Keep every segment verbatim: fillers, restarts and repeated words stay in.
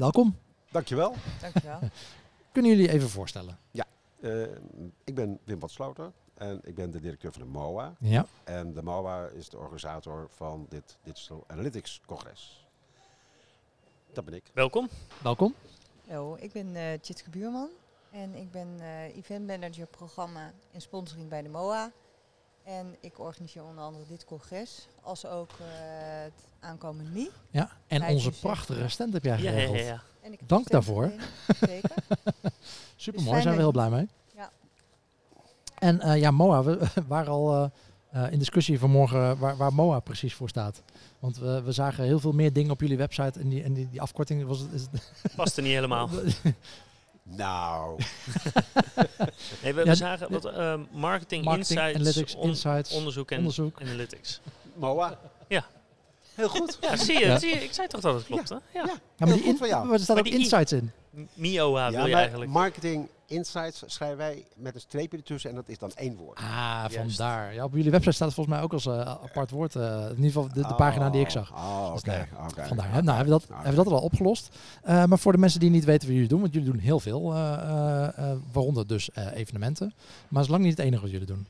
welkom. Dankjewel. Dankjewel. Kunnen jullie even voorstellen? Ja, uh, ik ben Wim van Sloten en ik ben de directeur van de M O A. Ja. En de M O A is de organisator van dit Digital Analytics Congres. Dat ben ik. Welkom. Welkom. Hallo, ik ben uh, Tjitske Buurman en ik ben uh, event manager programma en sponsoring bij de M O A. En ik organiseer onder andere dit congres, als ook uh, het aankomende M I. Ja, en onze prachtige stand heb jij geregeld. Ja, ja, ja. En ik dank daarvoor. In, zeker. Super mooi, dus zijn we heel blij mee. Ja. En uh, ja, M O A, we waren al uh, uh, in discussie vanmorgen waar, waar M O A precies voor staat. Want we, we zagen heel veel meer dingen op jullie website en die, en die, die afkorting was, is past er niet helemaal. Nou. Nee, we, we zagen wat, uh, marketing, marketing, insights, analytics, on, insights onderzoek en onderzoek. analytics. M O A. Ja. Heel goed. Ja, zie je, ja. zie je. Ik zei toch dat het klopt, ja. hè? Ja, ja. ja maar, die jou. Er staat maar ook insights in. M I O A ja, wil je eigenlijk. Marketing, insights schrijven wij met een streepje ertussen en dat is dan één woord. Ah, vandaar. Ja, op jullie website staat het volgens mij ook als uh, apart woord. Uh, in ieder geval de, de oh, pagina die ik zag. Oh, oké. Okay, dus, nee, okay, vandaar. Okay, nou, hebben we dat, okay. hebben we dat al opgelost. Uh, maar voor de mensen die niet weten wat jullie doen, want jullie doen heel veel, uh, uh, waaronder dus uh, evenementen. Maar het is lang niet het enige wat jullie doen.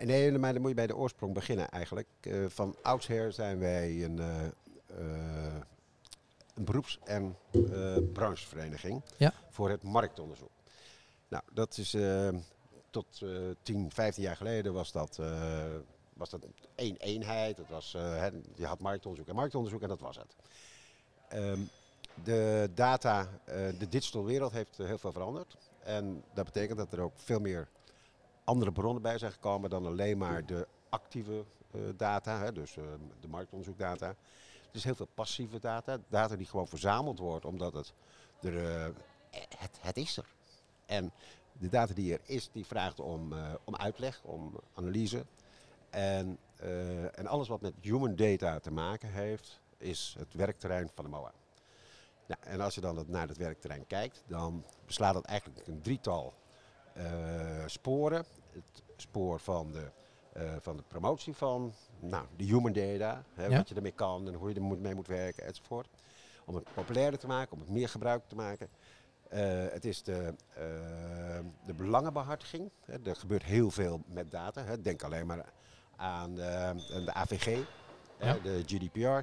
Nee, maar dan moet je bij de oorsprong beginnen eigenlijk. Uh, van oudsher zijn wij een, uh, uh, een beroeps- en uh, branchevereniging ja. voor het marktonderzoek. Nou, dat is uh, tot uh, tien, vijftien jaar geleden was dat, uh, was dat één eenheid. Dat was, uh, je had marktonderzoek en marktonderzoek en dat was het. Um, de data, uh, de digital wereld heeft uh, heel veel veranderd. En dat betekent dat er ook veel meer andere bronnen bij zijn gekomen dan alleen maar de actieve uh, data, hè, dus uh, de marktonderzoekdata. Er is heel veel passieve data, data die gewoon verzameld wordt omdat het, er, uh, het, het is er. En de data die er is, die vraagt om, uh, om uitleg, om analyse. En, uh, en alles wat met human data te maken heeft, is het werkterrein van de M O A. Nou, en als je dan naar het werkterrein kijkt, dan beslaat dat eigenlijk een drietal uh, sporen. Het spoor van de, uh, van de promotie van nou, de human data, hè, ja. wat je ermee kan en hoe je er mee moet werken enzovoort. Om het populairder te maken, om het meer gebruik te maken. Uh, het is de, uh, de belangenbehartiging. He, er gebeurt heel veel met data. He. Denk alleen maar aan uh, de A V G, ja. he, de G D P R. Uh,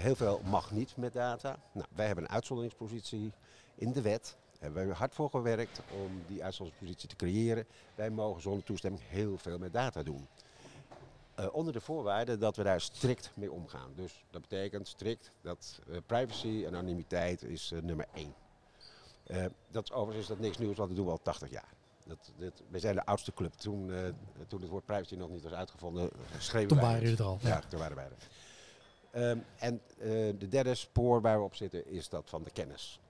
heel veel mag niet met data. Nou, wij hebben een uitzonderingspositie in de wet. Daar hebben we hard voor gewerkt om die uitzonderingspositie te creëren. Wij mogen zonder toestemming heel veel met data doen. Uh, onder de voorwaarde dat we daar strikt mee omgaan. Dus dat betekent strikt dat uh, privacy en anonimiteit is uh, nummer één. Uh, dat, overigens is dat niks nieuws, want dat doen we al tachtig jaar. Dat, dat, wij zijn de oudste club. Toen, uh, toen het woord privacy nog niet was uitgevonden, schreven toen wij waren jullie er al. Ja, ja, toen waren wij er. Um, en uh, de derde spoor waar we op zitten is dat van de kennis.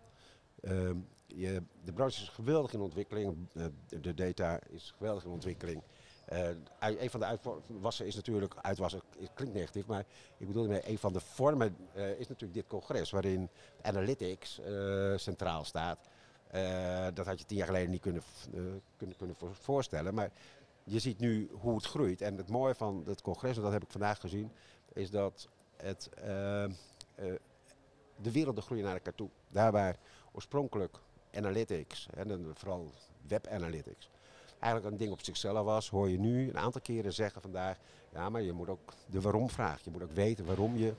Um, je, de branche is geweldig in ontwikkeling. Uh, de data is geweldig in ontwikkeling. Uh, een van de uitwassen is natuurlijk, uitwassen klinkt negatief, maar ik bedoel, een van de vormen uh, is natuurlijk dit congres, waarin analytics uh, centraal staat. Uh, dat had je tien jaar geleden niet kunnen, uh, kunnen, kunnen voorstellen, maar je ziet nu hoe het groeit. En het mooie van het congres, en dat heb ik vandaag gezien, is dat het, uh, uh, de werelden groeien naar elkaar toe. Daar waar oorspronkelijk analytics, en dan vooral web analytics, eigenlijk een ding op zichzelf was, hoor je nu een aantal keren zeggen vandaag, ja, maar je moet ook de waarom vragen. Je moet ook weten waarom je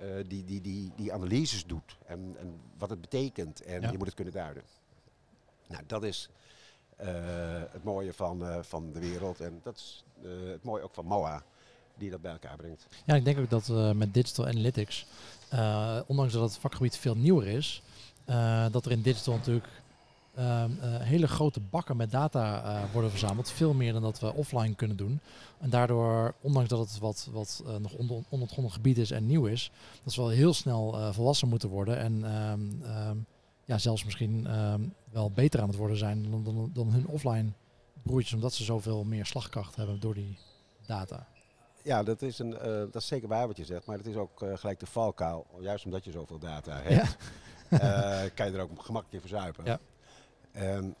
uh, die, die, die, die analyses doet en, en wat het betekent en ja. je moet het kunnen duiden. Nou, dat is uh, het mooie van, uh, van de wereld en dat is uh, het mooie ook van M O A die dat bij elkaar brengt. Ja, ik denk ook dat uh, met Digital Analytics, uh, ondanks dat het vakgebied veel nieuwer is, uh, dat er in digital natuurlijk Uh, uh, hele grote bakken met data uh, worden verzameld. Veel meer dan dat we offline kunnen doen. En daardoor, ondanks dat het wat, wat uh, nog on onontgonnen gebied is en nieuw is, dat ze wel heel snel uh, volwassen moeten worden. En um, um, ja, zelfs misschien um, wel beter aan het worden zijn dan, dan, dan hun offline broertjes. Omdat ze zoveel meer slagkracht hebben door die data. Ja, dat is, een, uh, dat is zeker waar wat je zegt. Maar dat is ook uh, gelijk de valkuil. Juist omdat je zoveel data hebt, ja. uh, kan je er ook gemakkelijk verzuipen. Ja. En,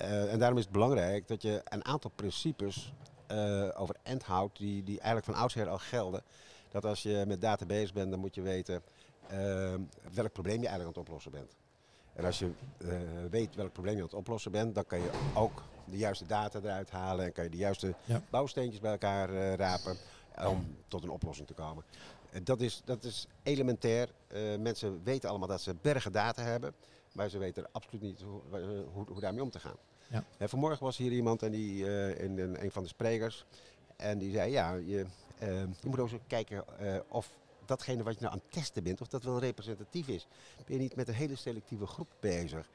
uh, en daarom is het belangrijk dat je een aantal principes uh, overeind houdt die, die eigenlijk van oudsher al gelden. Dat als je met data bezig bent, dan moet je weten uh, welk probleem je eigenlijk aan het oplossen bent. En als je uh, weet welk probleem je aan het oplossen bent, dan kan je ook de juiste data eruit halen en kan je de juiste ja. bouwsteentjes bij elkaar uh, rapen om tot een oplossing te komen. En dat is, dat is elementair. Uh, mensen weten allemaal dat ze bergen data hebben, maar ze weten absoluut niet hoe, hoe, hoe daarmee om te gaan. Ja. En vanmorgen was hier iemand en die, uh, in, in een van de sprekers en die zei, ja, je, uh, je moet ook eens kijken uh, of datgene wat je nou aan het testen bent, of dat wel representatief is. Ben je niet met een hele selectieve groep bezig?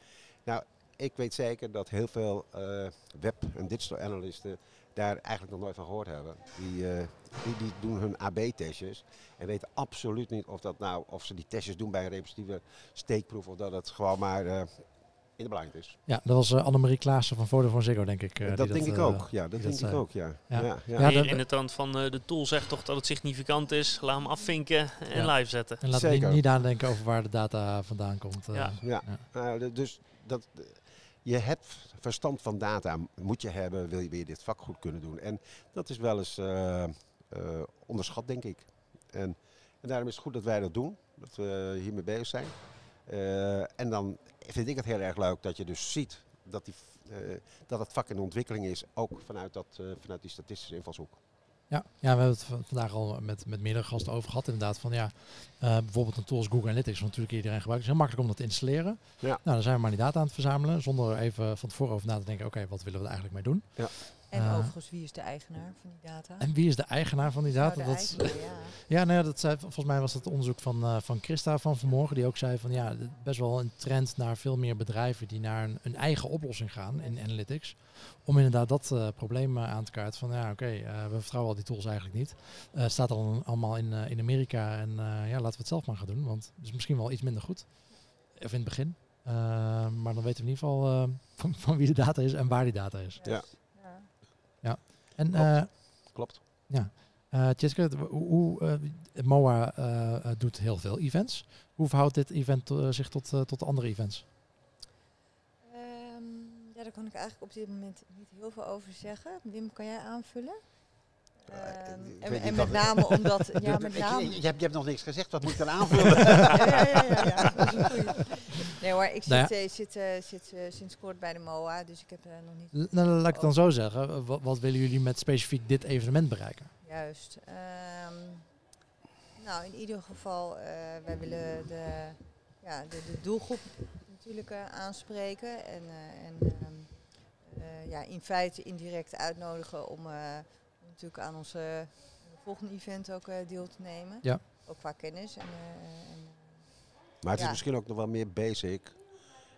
Nou, ik weet zeker dat heel veel uh, web- en digital analisten daar eigenlijk nog nooit van gehoord hebben. Die, uh, die, die doen hun A B-testjes en weten absoluut niet of, dat nou, of ze die testjes doen bij een representatieve steekproef of dat het gewoon maar uh, in de blind is. Ja, dat was uh, Anne-Marie Klaassen van Vodafone Ziggo, denk ik. Uh, dat, die denk, dat, ik uh, ja, dat die denk ik ook, ja. Dat denk ik ook, ja. Meer in het hand van uh, de tool zegt toch dat het significant is. Laat hem afvinken en ja. live zetten. En laat zeker. niet nadenken over waar de data vandaan komt. Uh, ja, ja. ja. Uh, dus dat... Je hebt verstand van data, moet je hebben, wil je weer dit vak goed kunnen doen. En dat is wel eens uh, uh, onderschat, denk ik. En, en daarom is het goed dat wij dat doen, dat we hiermee bezig zijn. Uh, en dan vind ik het heel erg leuk dat je dus ziet dat, die, uh, dat het vak in ontwikkeling is, ook vanuit, dat, uh, vanuit die statistische invalshoek. Ja, ja, we hebben het vandaag al met, met meerdere gasten over gehad inderdaad. Van, ja, uh, bijvoorbeeld een tool als Google Analytics, want natuurlijk iedereen gebruikt. Het is heel makkelijk om dat te installeren. Ja. Nou, dan zijn we maar die data aan het verzamelen, zonder even van tevoren over na te denken, oké, okay, wat willen we er eigenlijk mee doen? Ja. En uh, overigens, wie is de eigenaar van die data? En wie is de eigenaar van die data? Nou, dat, eigenaar, ja, ja, nou ja dat zei, volgens mij was dat onderzoek van, uh, van Christa van vanmorgen, die ook zei van ja, best wel een trend naar veel meer bedrijven die naar een, een eigen oplossing gaan in analytics. Om inderdaad dat uh, probleem aan te kaarten van ja, oké, okay, uh, we vertrouwen al die tools eigenlijk niet. Het uh, staat al allemaal in, uh, in Amerika en uh, ja, laten we het zelf maar gaan doen, want het is misschien wel iets minder goed. Of in het begin. Uh, maar dan weten we in ieder geval uh, van, van wie de data is en waar die data is. Ja. Ja, en klopt. Uh, klopt. Ja, uh, Tjitske, hoe uh, M O A uh, doet heel veel events. Hoe verhoudt dit event uh, zich tot, uh, tot andere events? Um, ja, daar kan ik eigenlijk op dit moment niet heel veel over zeggen. Wim, kan jij aanvullen? Um, en, en met name omdat... Ja, met name... Je, je, je, hebt, je hebt nog niks gezegd, wat moet ik dan aanvullen? ja, ja, ja, ja, ja, dat is een goeie. Nee hoor, ik nou zit, ja. zit, uh, zit uh, sinds kort bij de M O A, dus ik heb daar nog niet... Nou, laat ik het dan zo zeggen. Wat, wat willen jullie met specifiek dit evenement bereiken? Juist. Um, nou, in ieder geval, uh, wij willen de, ja, de, de doelgroep natuurlijk uh, aanspreken. En, uh, en um, uh, ja, in feite indirect uitnodigen om... Uh, natuurlijk aan ons uh, volgende event ook uh, deel te nemen. Ja. Ook qua kennis. En, uh, en, maar het ja. is misschien ook nog wel meer basic.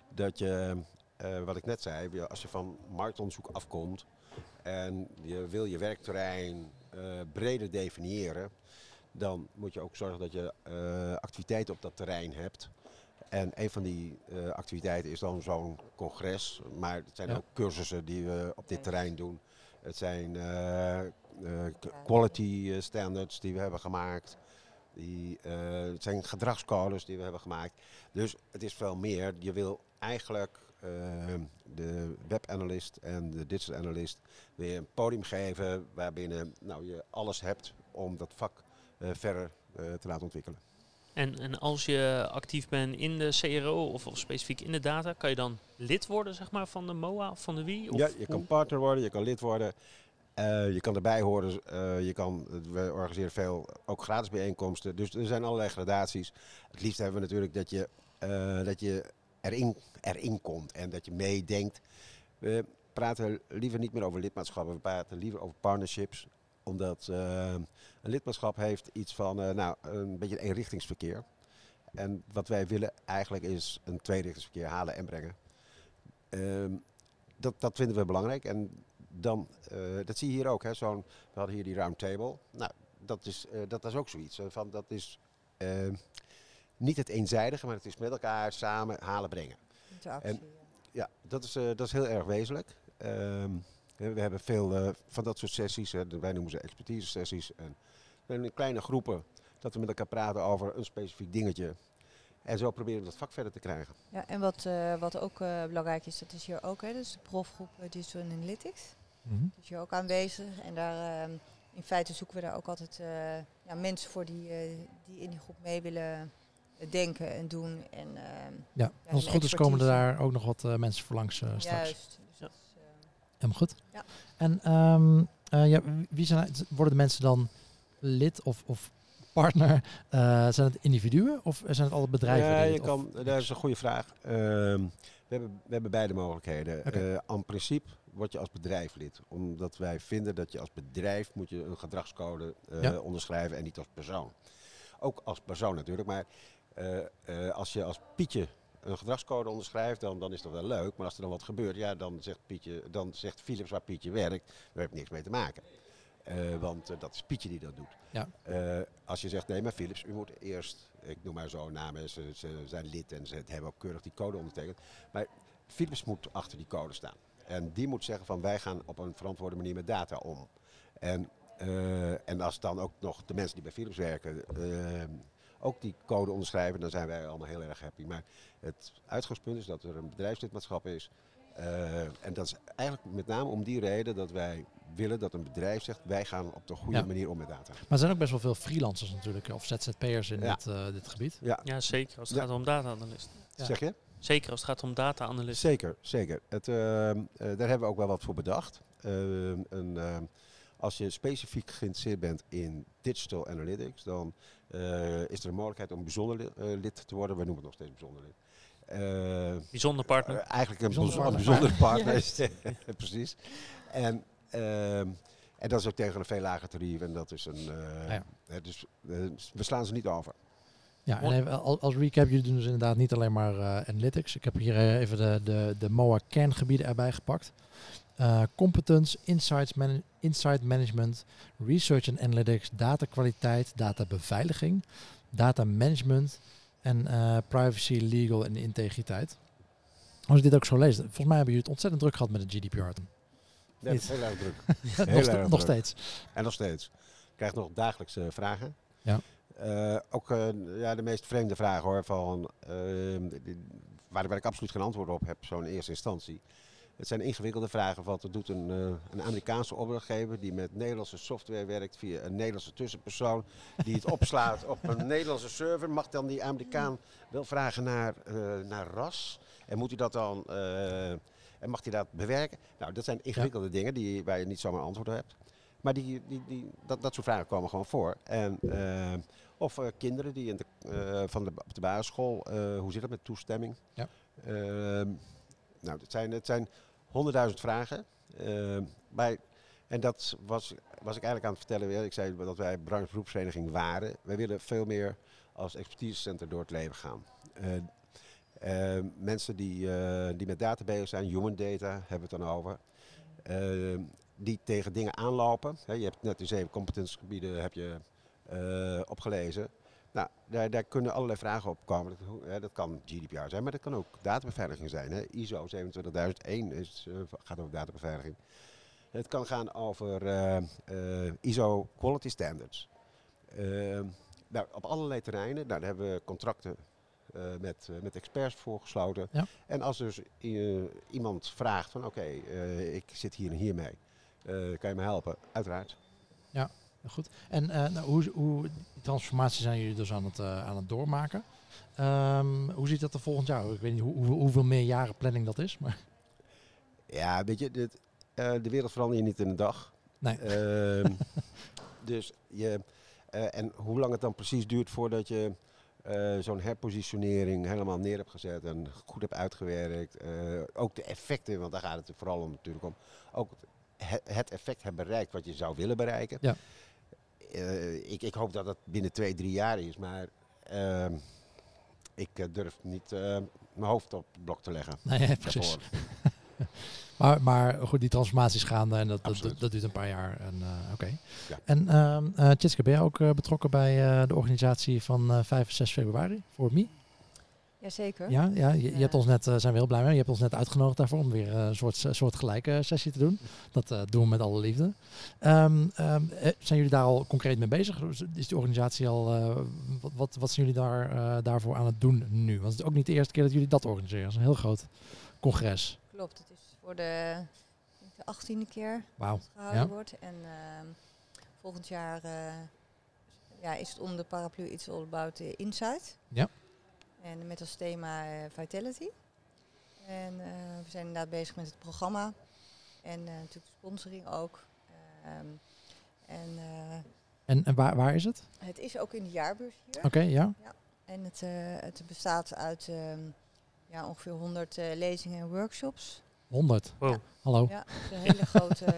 Dat je, uh, wat ik net zei, als je van marktonderzoek afkomt en je wil je werkterrein uh, breder definiëren, dan moet je ook zorgen dat je uh, activiteiten op dat terrein hebt. En een van die uh, activiteiten is dan zo'n congres. Maar het zijn ja. ook cursussen die we op dit terrein doen. Het zijn uh, uh, quality standards die we hebben gemaakt. Die, uh, het zijn gedragscodes die we hebben gemaakt. Dus het is veel meer. Je wil eigenlijk uh, de webanalist en de digital analyst weer een podium geven waarbinnen nou, je alles hebt om dat vak uh, verder uh, te laten ontwikkelen. En, en als je actief bent in de C R O of, of specifiek in de data, kan je dan lid worden zeg maar, van de M O A of van de W I E? Of ja, je kan partner worden, je kan lid worden, uh, je kan erbij horen, uh, je kan, we organiseren veel ook gratis bijeenkomsten. Dus er zijn allerlei gradaties. Het liefst hebben we natuurlijk dat je, uh, dat je erin, erin komt en dat je meedenkt. We praten liever niet meer over lidmaatschappen, we praten liever over partnerships. Omdat uh, een lidmaatschap heeft iets van uh, nou, een beetje een eenrichtingsverkeer. En wat wij willen eigenlijk is een tweerichtingsverkeer halen en brengen. Uh, dat, dat vinden we belangrijk. En dan, uh, dat zie je hier ook. Hè, zo'n, we hadden hier die roundtable. Nou, dat is, uh, dat is ook zoiets. Van, dat is uh, niet het eenzijdige, maar het is met elkaar samen halen brengen. Interactie. En, ja, dat is, uh, dat is heel erg wezenlijk. Uh, We hebben veel uh, van dat soort sessies, hè, wij noemen ze expertise sessies. En in kleine groepen dat we met elkaar praten over een specifiek dingetje. En zo proberen we dat vak verder te krijgen. Ja, en wat, uh, wat ook uh, belangrijk is, dat is hier ook, hè, dus de profgroep uh, Digital Analytics. Mm-hmm. Dat is hier ook aanwezig. En daar, uh, in feite zoeken we daar ook altijd uh, ja, mensen voor die, uh, die in die groep mee willen denken en doen. En, uh, ja, als het goed is komen er daar ook nog wat uh, mensen voor langs uh, straks. Juist. Dus ja. is, uh, Helemaal goed. Ja. En um, uh, ja, wie zijn, worden de mensen dan lid of, of partner? Uh, zijn het individuen of zijn het alle bedrijven? Ja, je kan, dat is een goede vraag. Uh, we, hebben, we hebben beide mogelijkheden. Okay. Uh, in principe word je als bedrijf lid. Omdat wij vinden dat je als bedrijf moet je een gedragscode uh, ja. onderschrijven en niet als persoon. Ook als persoon natuurlijk, maar uh, uh, als je als Pietje een gedragscode onderschrijft, dan, dan is dat wel leuk. Maar als er dan wat gebeurt, ja, dan zegt Pietje, dan zegt Philips waar Pietje werkt, daar heeft niks mee te maken. Uh, want uh, dat is Pietje die dat doet. Ja. Uh, als je zegt, nee, maar Philips, u moet eerst, ik noem maar zo namen, ze, ze zijn lid en ze hebben ook keurig die code ondertekend. Maar Philips moet achter die code staan. En die moet zeggen van, wij gaan op een verantwoorde manier met data om. En, uh, en als dan ook nog de mensen die bij Philips werken uh, ook die code onderschrijven, dan zijn wij allemaal heel erg happy. Maar het uitgangspunt is dat er een bedrijfslidmaatschap is. Uh, en dat is eigenlijk met name om die reden dat wij willen dat een bedrijf zegt, wij gaan op de goede ja. manier om met data. Maar er zijn ook best wel veel freelancers natuurlijk, of Z Z P'ers in ja. dit, uh, dit gebied. Ja. ja, zeker als het ja. gaat om data-analysten. Ja. Zeg je? Zeker als het gaat om data-analysten. Zeker, zeker. Het, uh, uh, daar hebben we ook wel wat voor bedacht. Uh, een, uh, als je specifiek geïnteresseerd bent in digital analytics, dan uh, is er een mogelijkheid om bijzonder li- uh, lid te worden. Wij noemen het nog steeds bijzonder lid. Uh, bijzonder partner. Uh, eigenlijk een bijzonder, bijzonder partner. Bijzonder partner. Yes. Precies. En, uh, en dat is ook tegen een veel lager tarief. En dat is een. Uh, ja, ja. Dus uh, we slaan ze niet over. Ja, en even als recap, jullie doen dus inderdaad niet alleen maar uh, analytics. Ik heb hier even de, de, de M O A kerngebieden erbij gepakt. Uh, competence, insights man- insight management, research en analytics, datakwaliteit, databeveiliging, data management en uh, privacy, legal en integriteit. Als ik dit ook zo lees, volgens mij hebben jullie het ontzettend druk gehad met de G D P R. Ja, is heel erg druk. heel nog, st- druk. nog steeds. En nog steeds. Ik krijg nog dagelijkse vragen. Ja. Uh, ook uh, ja, de meest vreemde vraag hoor, van, uh, die, waar, waar ik absoluut geen antwoord op heb, zo in eerste instantie. Het zijn ingewikkelde vragen, want dat doet een, uh, een Amerikaanse opdrachtgever die met Nederlandse software werkt via een Nederlandse tussenpersoon die het opslaat op een Nederlandse server. Mag dan die Amerikaan wel vragen naar, uh, naar ras? En moet hij dat dan, uh, en mag hij dat bewerken? Nou, dat zijn ingewikkelde ja. dingen die, waar je niet zomaar antwoord op hebt. Maar die, die, die, dat, dat soort vragen komen gewoon voor. En, uh, of uh, kinderen die in de, uh, van de, op de basisschool, uh, hoe zit dat met toestemming? Ja. Uh, nou, het zijn, het zijn honderdduizend vragen. Uh, bij, en dat was, was ik eigenlijk aan het vertellen. Ik zei dat wij brancheberoepsvereniging waren. Wij willen veel meer als expertisecenter door het leven gaan. Uh, uh, mensen die, uh, die met data bezig zijn, human data hebben we het dan over. Uh, die tegen dingen aanlopen. He, je hebt net de zeven competentiegebieden heb je, uh, opgelezen. Nou, daar, daar kunnen allerlei vragen op komen. Dat, he, dat kan G D P R zijn, maar dat kan ook databeveiliging zijn. He. I S O zevenentwintigduizend één is, uh, gaat over databeveiliging. Het kan gaan over uh, uh, I S O Quality Standards. Uh, nou, op allerlei terreinen. Nou, daar hebben we contracten uh, met, uh, met experts voor gesloten. Ja. En als dus uh, iemand vraagt van oké, okay, uh, ik zit hier en hiermee. Uh, kan je me helpen? Uiteraard. Ja, goed. En uh, nou, hoe, hoe die transformatie zijn jullie dus aan het, uh, aan het doormaken? Um, hoe ziet dat er volgend jaar? Ik weet niet hoe, hoe, hoeveel meer jaren planning dat is. Maar. Ja, weet je, dit, uh, de wereld verandert je niet in een dag. Nee. Uh, dus je, uh, en hoe lang het dan precies duurt voordat je uh, zo'n herpositionering helemaal neer hebt gezet en goed hebt uitgewerkt. Uh, ook de effecten, want daar gaat het vooral om natuurlijk om. Ook het effect hebben bereikt wat je zou willen bereiken. Ja. Uh, ik, ik hoop dat dat binnen twee, drie jaar is, maar uh, ik durf niet uh, mijn hoofd op het blok te leggen. Nee, ja, precies. maar, maar goed, die transformaties gaande en dat, dat, dat duurt een paar jaar. En, uh, okay. ja. en uh, uh, Tjitske, ben jij ook uh, betrokken bij uh, de organisatie van uh, vijf en zes februari voor M I? Jazeker. Ja, ja, je, je hebt ons net, uh, zijn we heel blij mee, je hebt ons net uitgenodigd daarvoor om weer een uh, soort, soort gelijke sessie te doen. Dat uh, doen we met alle liefde. Um, um, zijn jullie daar al concreet mee bezig? Is die organisatie al, uh, wat, wat, wat zijn jullie daar, uh, daarvoor aan het doen nu? Want het is ook niet de eerste keer dat jullie dat organiseren. Dat is een heel groot congres. Klopt, het is voor de, de achttiende keer wow. dat het gehouden ja. wordt. En uh, volgend jaar uh, ja, is het onder de paraplu It's All About Insight. Ja. En met als thema uh, Vitality. En uh, we zijn inderdaad bezig met het programma. En uh, natuurlijk de sponsoring ook. Uh, um, en uh, en, en waar, waar is het? Het is ook in de Jaarbeurs hier. Oké, okay, ja. ja. En het, uh, het bestaat uit uh, ja, ongeveer honderd uh, lezingen en workshops. honderd? Wow. Ja. Hallo. Ja, een hele grote...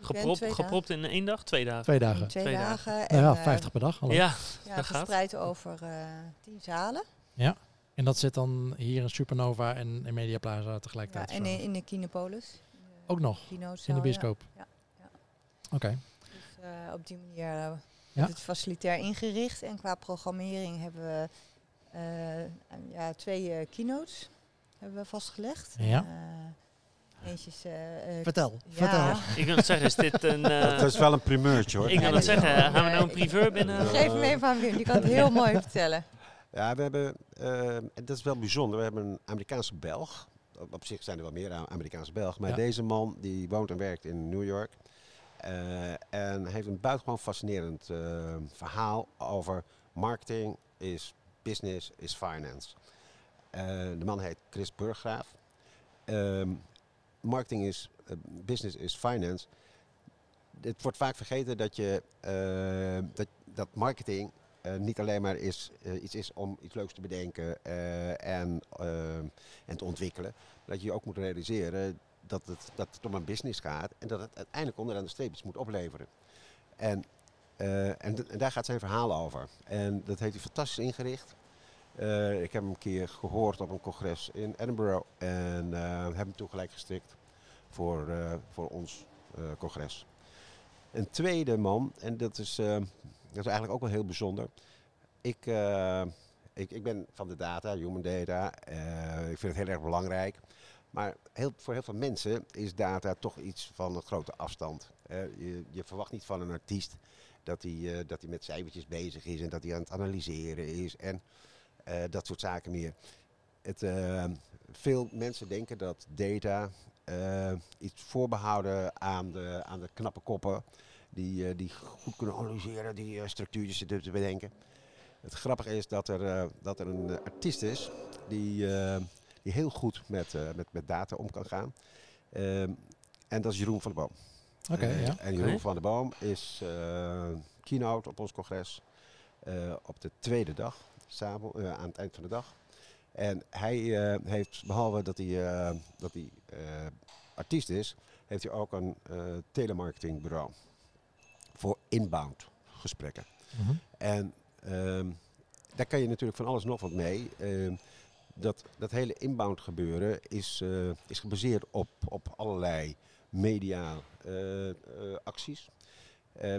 Geprop, gepropt in één dag? Twee dagen? Twee dagen. Twee, twee dagen. dagen. En, nou ja, vijftig per dag. Hallo. Ja, ja dat gespreid gaat. Over uh, tien zalen. Ja, en dat zit dan hier in Supernova en in Mediaplaza tegelijkertijd. Ja, en in, in de Kinepolis. In de ook nog? In de bioscoop? Ja. ja. Oké. Okay. Dus uh, op die manier uh, ja. het facilitair ingericht. En qua programmering hebben we uh, ja, twee uh, keynotes hebben we vastgelegd. Ja. Uh, Eentjes, uh, vertel, ja. vertel. Ik wil het zeggen, is dit een... Uh, dat is wel een primeurtje hoor. Ik wil het zeggen, gaan we nou een primeur binnen? Geef me even aan Wim, die kan het heel mooi vertellen. Ja, we hebben, uh, en dat is wel bijzonder, we hebben een Amerikaanse Belg. Op zich zijn er wel meer Amerikaanse Belg, maar ja. deze man die woont en werkt in New York. Uh, en heeft een buitengewoon fascinerend uh, verhaal over marketing is business is finance. Uh, de man heet Chris Burggraaf. Um, Marketing is, uh, business is finance. Het wordt vaak vergeten dat, je, uh, dat, dat marketing uh, niet alleen maar is, uh, iets is om iets leuks te bedenken uh, en, uh, en te ontwikkelen. Dat je ook moet realiseren dat het, dat het om een business gaat en dat het uiteindelijk onderaan de streep iets moet opleveren. En, uh, en, en daar gaat zijn verhaal over. En dat heeft hij fantastisch ingericht. Uh, ik heb hem een keer gehoord op een congres in Edinburgh en uh, heb hem toen gelijk gestrikt voor, uh, voor ons uh, congres. Een tweede man, en dat is, uh, dat is eigenlijk ook wel heel bijzonder. Ik, uh, ik, ik ben van de data, human data, uh, ik vind het heel erg belangrijk. Maar heel, voor heel veel mensen is data toch iets van een grote afstand. Uh, je, je verwacht niet van een artiest dat hij uh, dat hij met cijfertjes bezig is en dat hij aan het analyseren is. En, Uh, dat soort zaken meer. Het, uh, veel mensen denken dat data uh, iets voorbehouden aan de, aan de knappe koppen. Die, uh, die goed kunnen analyseren, die uh, structuurtjes zitten te bedenken. Het grappige is dat er, uh, dat er een artiest is die, uh, die heel goed met, uh, met, met data om kan gaan. Uh, en dat is Jeroen van der Boom. Okay, uh, ja. En Jeroen okay. van der Boom is uh, keynote op ons congres uh, op de tweede dag. Samen, uh, aan het eind van de dag. En hij uh, heeft, behalve dat hij, uh, dat hij uh, artiest is, heeft hij ook een uh, telemarketingbureau voor inbound gesprekken. Mm-hmm. En um, daar kan je natuurlijk van alles nog wat mee. Uh, dat, dat hele inbound gebeuren is, uh, is gebaseerd op, op allerlei media uh, uh, acties. Uh,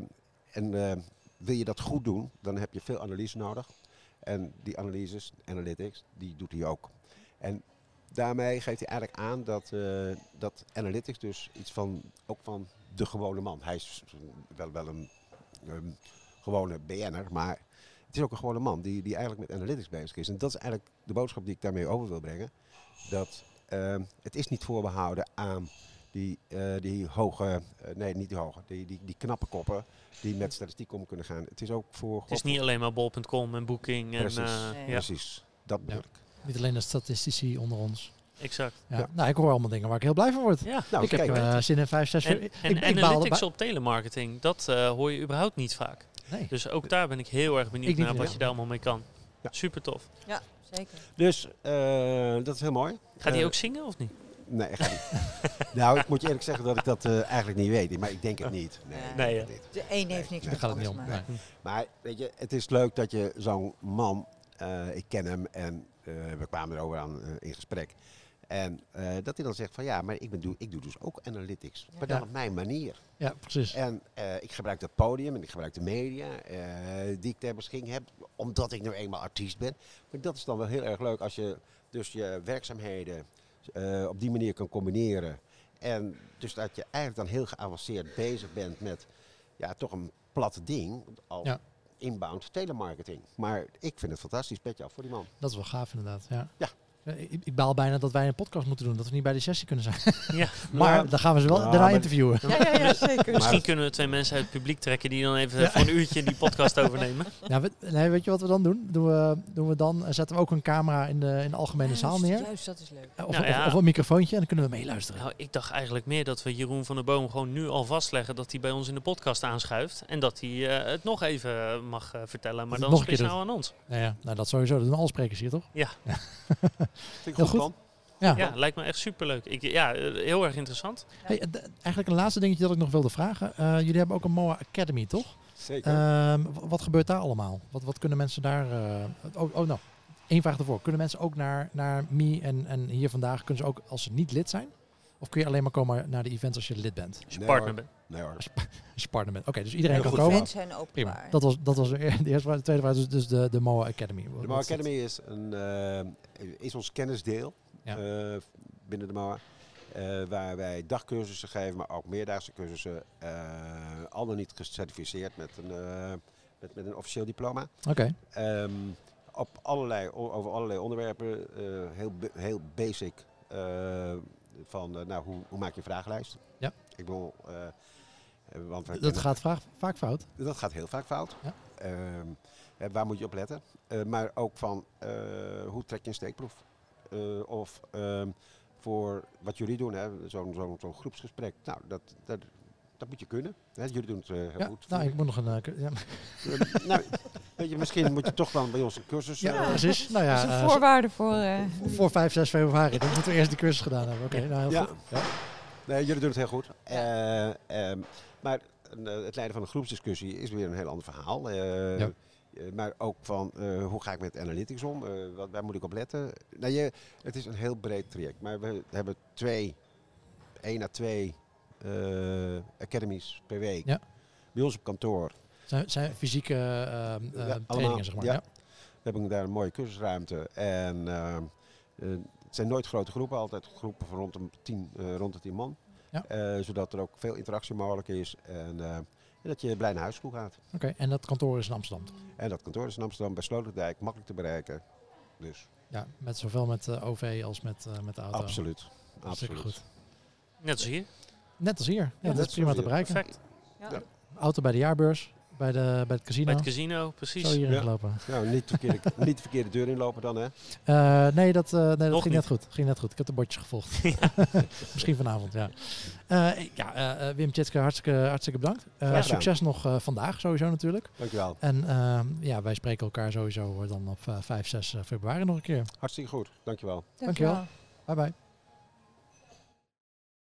en uh, wil je dat goed doen, dan heb je veel analyse nodig. En die analyses, analytics, die doet hij ook. En daarmee geeft hij eigenlijk aan dat, uh, dat analytics dus iets van, ook van de gewone man. Hij is wel, wel een um, gewone B N'er, maar het is ook een gewone man die, die eigenlijk met analytics bezig is. En dat is eigenlijk de boodschap die ik daarmee over wil brengen. Dat uh, het is niet voorbehouden aan die, uh, die hoge, uh, nee niet die hoge, die, die, die knappe koppen. Die met statistiek om kunnen gaan. Het is ook voor. Het is niet alleen maar bol punt com en booking. Precies. En, uh, nee. ja. Precies. Dat bedoel ik. Ja. Niet alleen de statistici onder ons. Exact. Ja. Ja. Nou, ik hoor allemaal dingen waar ik heel blij van word. Ja. Nou, ik heb uh, zin in vijf, zes uur. En, ik, en ik analytics op telemarketing, dat uh, hoor je überhaupt niet vaak. Nee. Dus ook daar ben ik heel erg benieuwd ik naar wat ja. je daar allemaal mee kan. Ja. Super tof. Ja, zeker. Dus uh, dat is heel mooi. Gaat hij uh, ook zingen of niet? Nee, echt niet. Nou, ik moet je eerlijk zeggen dat ik dat uh, eigenlijk niet weet. Maar ik denk het niet. Nee, nee, ja. niet. De een heeft niks met het om. Nee. Maar weet je, het is leuk dat je zo'n man... Uh, ik ken hem en uh, we kwamen erover aan uh, in gesprek. En uh, dat hij dan zegt van ja, maar ik, ben doe, ik doe dus ook analytics. Ja. Maar dan ja. op mijn manier. Ja, precies. En uh, ik gebruik dat podium en ik gebruik de media uh, die ik ter beschikking heb. Omdat ik nu eenmaal artiest ben. Maar dat is dan wel heel erg leuk als je dus je werkzaamheden... Uh, op die manier kan combineren. En dus dat je eigenlijk dan heel geavanceerd bezig bent met ja, toch een plat ding. Al ja. inbound telemarketing. Maar ik vind het fantastisch, petje af voor die man. Dat is wel gaaf inderdaad. Ja. ja. Ik, ik baal bijna dat wij een podcast moeten doen. Dat we niet bij de sessie kunnen zijn. Ja. Maar nou, dan gaan we ze wel nou, daarna interviewen. Ja, ja, ja, zeker. Misschien kunnen we twee mensen uit het publiek trekken die dan even ja. voor een uurtje die podcast overnemen. Ja, we, nee, weet je wat we dan doen? Doen we, doen we dan zetten we ook een camera in de, in de algemene juist, zaal neer. Juist, dat is leuk. Of, nou, ja. of, of een microfoontje en dan kunnen we meeluisteren. Nou, ik dacht eigenlijk meer dat we Jeroen van der Boom gewoon nu al vastleggen dat hij bij ons in de podcast aanschuift. En dat hij uh, het nog even mag uh, vertellen. Maar dat dan speciaal aan ons. Ja, ja. Nou, dat sowieso. Dat doen alle sprekers hier, toch? Ja. ja. Vind ik goed, goed plan. Ja. ja, lijkt me echt superleuk. Ik, ja, heel erg interessant. Hey, eigenlijk een laatste dingetje dat ik nog wilde vragen. Uh, jullie hebben ook een M O A Academy, toch? Zeker. Uh, wat gebeurt daar allemaal? Wat, wat kunnen mensen daar... Uh, oh, oh nou, één vraag ervoor. Kunnen mensen ook naar, naar M I en, en hier vandaag, kunnen ze ook als ze niet lid zijn? Of kun je alleen maar komen naar de events als je lid bent? Als je nee, partner bent. Nee hoor. Als je, als je partner bent. Oké, okay, dus iedereen heel kan komen. Events zijn openbaar. Prima. Dat was, dat was de, eerste, de tweede vraag, dus, dus de, de M O A Academy. De Wat M O A Academy is, een, uh, is ons kennisdeel ja. uh, binnen de M O A. Uh, waar wij dagcursussen geven, maar ook meerdaagse cursussen. Uh, al dan niet gecertificeerd met een, uh, met, met een officieel diploma. Oké. Okay. Um, op allerlei, over allerlei onderwerpen. Uh, heel, heel basic. Uh, Van, uh, nou, hoe, hoe maak je een vragenlijst? Ja. Ik bedoel, uh, want dat kennen, gaat vaak, vaak fout. Dat gaat heel vaak fout. Ja. Uh, waar moet je op letten? Uh, maar ook van, uh, hoe trek je een steekproef? Uh, of um, voor wat jullie doen, hè, zo'n zo'n, zo'n groepsgesprek. Nou, dat, dat, dat moet je kunnen. Hè, jullie doen het uh, heel ja, goed. Nou, ik moet nog een... Uh, ja. uh, nou, weet je, misschien moet je toch dan bij ons een cursus... Ja, uh, precies. Nou ja, dat is een voorwaarde voor... Uh, voor vijf, zes februari. Dan moeten we eerst de cursus gedaan hebben. Oké, okay, nou heel ja. goed. Ja. Nee, jullie doen het heel goed. Uh, um, maar uh, het leiden van een groepsdiscussie is weer een heel ander verhaal. Uh, ja. uh, maar ook van, uh, hoe ga ik met analytics om? Uh, wat, waar moet ik op letten? Nou, je, het is een heel breed traject. Maar we hebben twee, één à twee uh, academies per week. Ja. Bij ons op kantoor. Zijn, zijn fysieke uh, ja, trainingen, allemaal, zeg maar. Ja. Ja. We hebben daar een mooie cursusruimte. En uh, uh, het zijn nooit grote groepen, altijd groepen van rond de tien, uh, rond de tien man. Ja. Uh, zodat er ook veel interactie mogelijk is. En uh, dat je blij naar huis toe gaat. Oké, okay, en dat kantoor is in Amsterdam? En dat kantoor is in Amsterdam, bij Sloterdijk, makkelijk te bereiken. Dus. Ja, met zowel met uh, O V als met, uh, met de auto. Absoluut. Absoluut. Goed. Net als hier? Net als hier, ja, ja, dat, dat is prima te bereiken. Perfect. Ja. Ja. Auto bij de Jaarbeurs. Bij, de, bij het casino. Bij het casino, precies. Zo hierin ja. gelopen. Nou, niet, verkeerde, niet de verkeerde deur inlopen dan, hè? Uh, nee, dat, uh, nee, dat ging, net goed. ging net goed. Ik heb de bordjes gevolgd. Ja. Misschien vanavond, ja. Uh, ja uh, Wim, Tjitske, hartstikke, hartstikke bedankt. Uh, succes nog uh, vandaag, sowieso natuurlijk. Dankjewel. En uh, ja, wij spreken elkaar sowieso dan op uh, vijf, zes februari nog een keer. Hartstikke goed. Dankjewel. Dankjewel. Dankjewel. Bye bye.